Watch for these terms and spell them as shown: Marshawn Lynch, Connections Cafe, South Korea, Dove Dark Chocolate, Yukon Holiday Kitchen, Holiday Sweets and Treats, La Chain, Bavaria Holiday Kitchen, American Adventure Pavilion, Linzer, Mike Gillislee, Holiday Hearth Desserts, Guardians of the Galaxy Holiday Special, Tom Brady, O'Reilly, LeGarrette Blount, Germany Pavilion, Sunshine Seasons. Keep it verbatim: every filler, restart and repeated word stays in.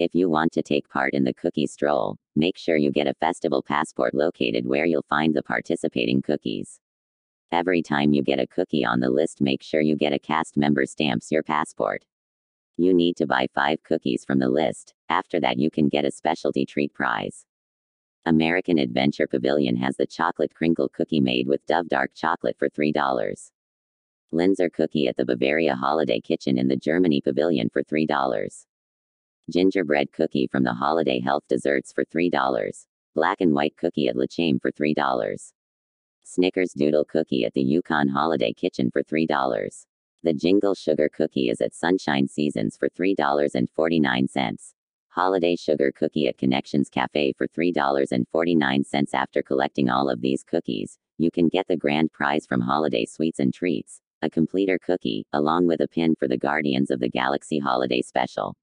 If you want to take part in the cookie stroll, make sure you get a festival passport located where you'll find the participating cookies. Every time you get a cookie on the list, make sure you get a cast member stamps your passport. You need to buy five cookies from the list. After that, you can get a specialty treat prize. American Adventure Pavilion has the chocolate crinkle cookie made with Dove Dark Chocolate for three dollars. Linzer cookie at the Bavaria Holiday Kitchen in the Germany Pavilion for three dollars. Gingerbread cookie from the Holiday Hearth Desserts for three dollars. Black and white cookie at La Chain for three dollars. Snickers Doodle cookie at the Yukon Holiday Kitchen for three dollars. The Jingle Sugar cookie is at Sunshine Seasons for three dollars and forty-nine cents. Holiday Sugar cookie at Connections Cafe for three dollars and forty-nine cents. After collecting all of these cookies, you can get the grand prize from Holiday Sweets and Treats, a completer cookie, along with a pin for the Guardians of the Galaxy Holiday Special.